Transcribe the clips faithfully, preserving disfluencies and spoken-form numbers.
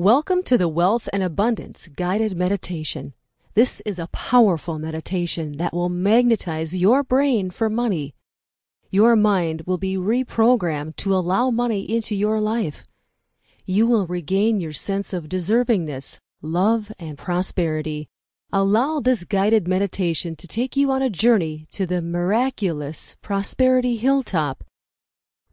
Welcome to the Wealth and Abundance Guided Meditation. This is a powerful meditation that will magnetize your brain for money. Your mind will be reprogrammed to allow money into your life. You will regain your sense of deservingness, love, and prosperity. Allow this guided meditation to take you on a journey to the miraculous Prosperity Hilltop,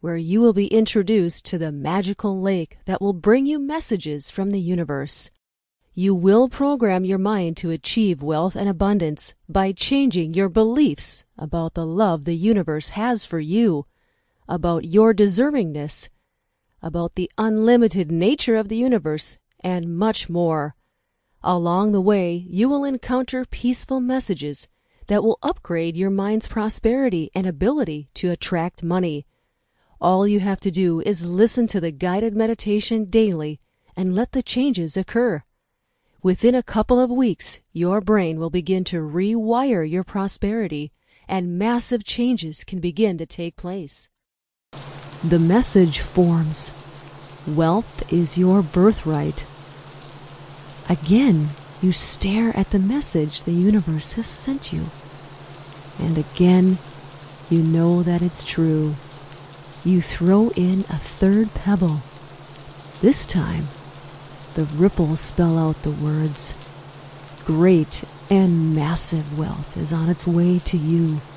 where you will be introduced to the magical lake that will bring you messages from the universe. You will program your mind to achieve wealth and abundance by changing your beliefs about the love the universe has for you, about your deservingness, about the unlimited nature of the universe, and much more. Along the way, you will encounter peaceful messages that will upgrade your mind's prosperity and ability to attract money. All you have to do is listen to the guided meditation daily and let the changes occur. Within a couple of weeks, your brain will begin to rewire your prosperity, and massive changes can begin to take place. The message forms: wealth is your birthright. Again, you stare at the message the universe has sent you. And again, you know that it's true. You throw in a third pebble. This time, the ripples spell out the words, "Great and massive wealth is on its way to you."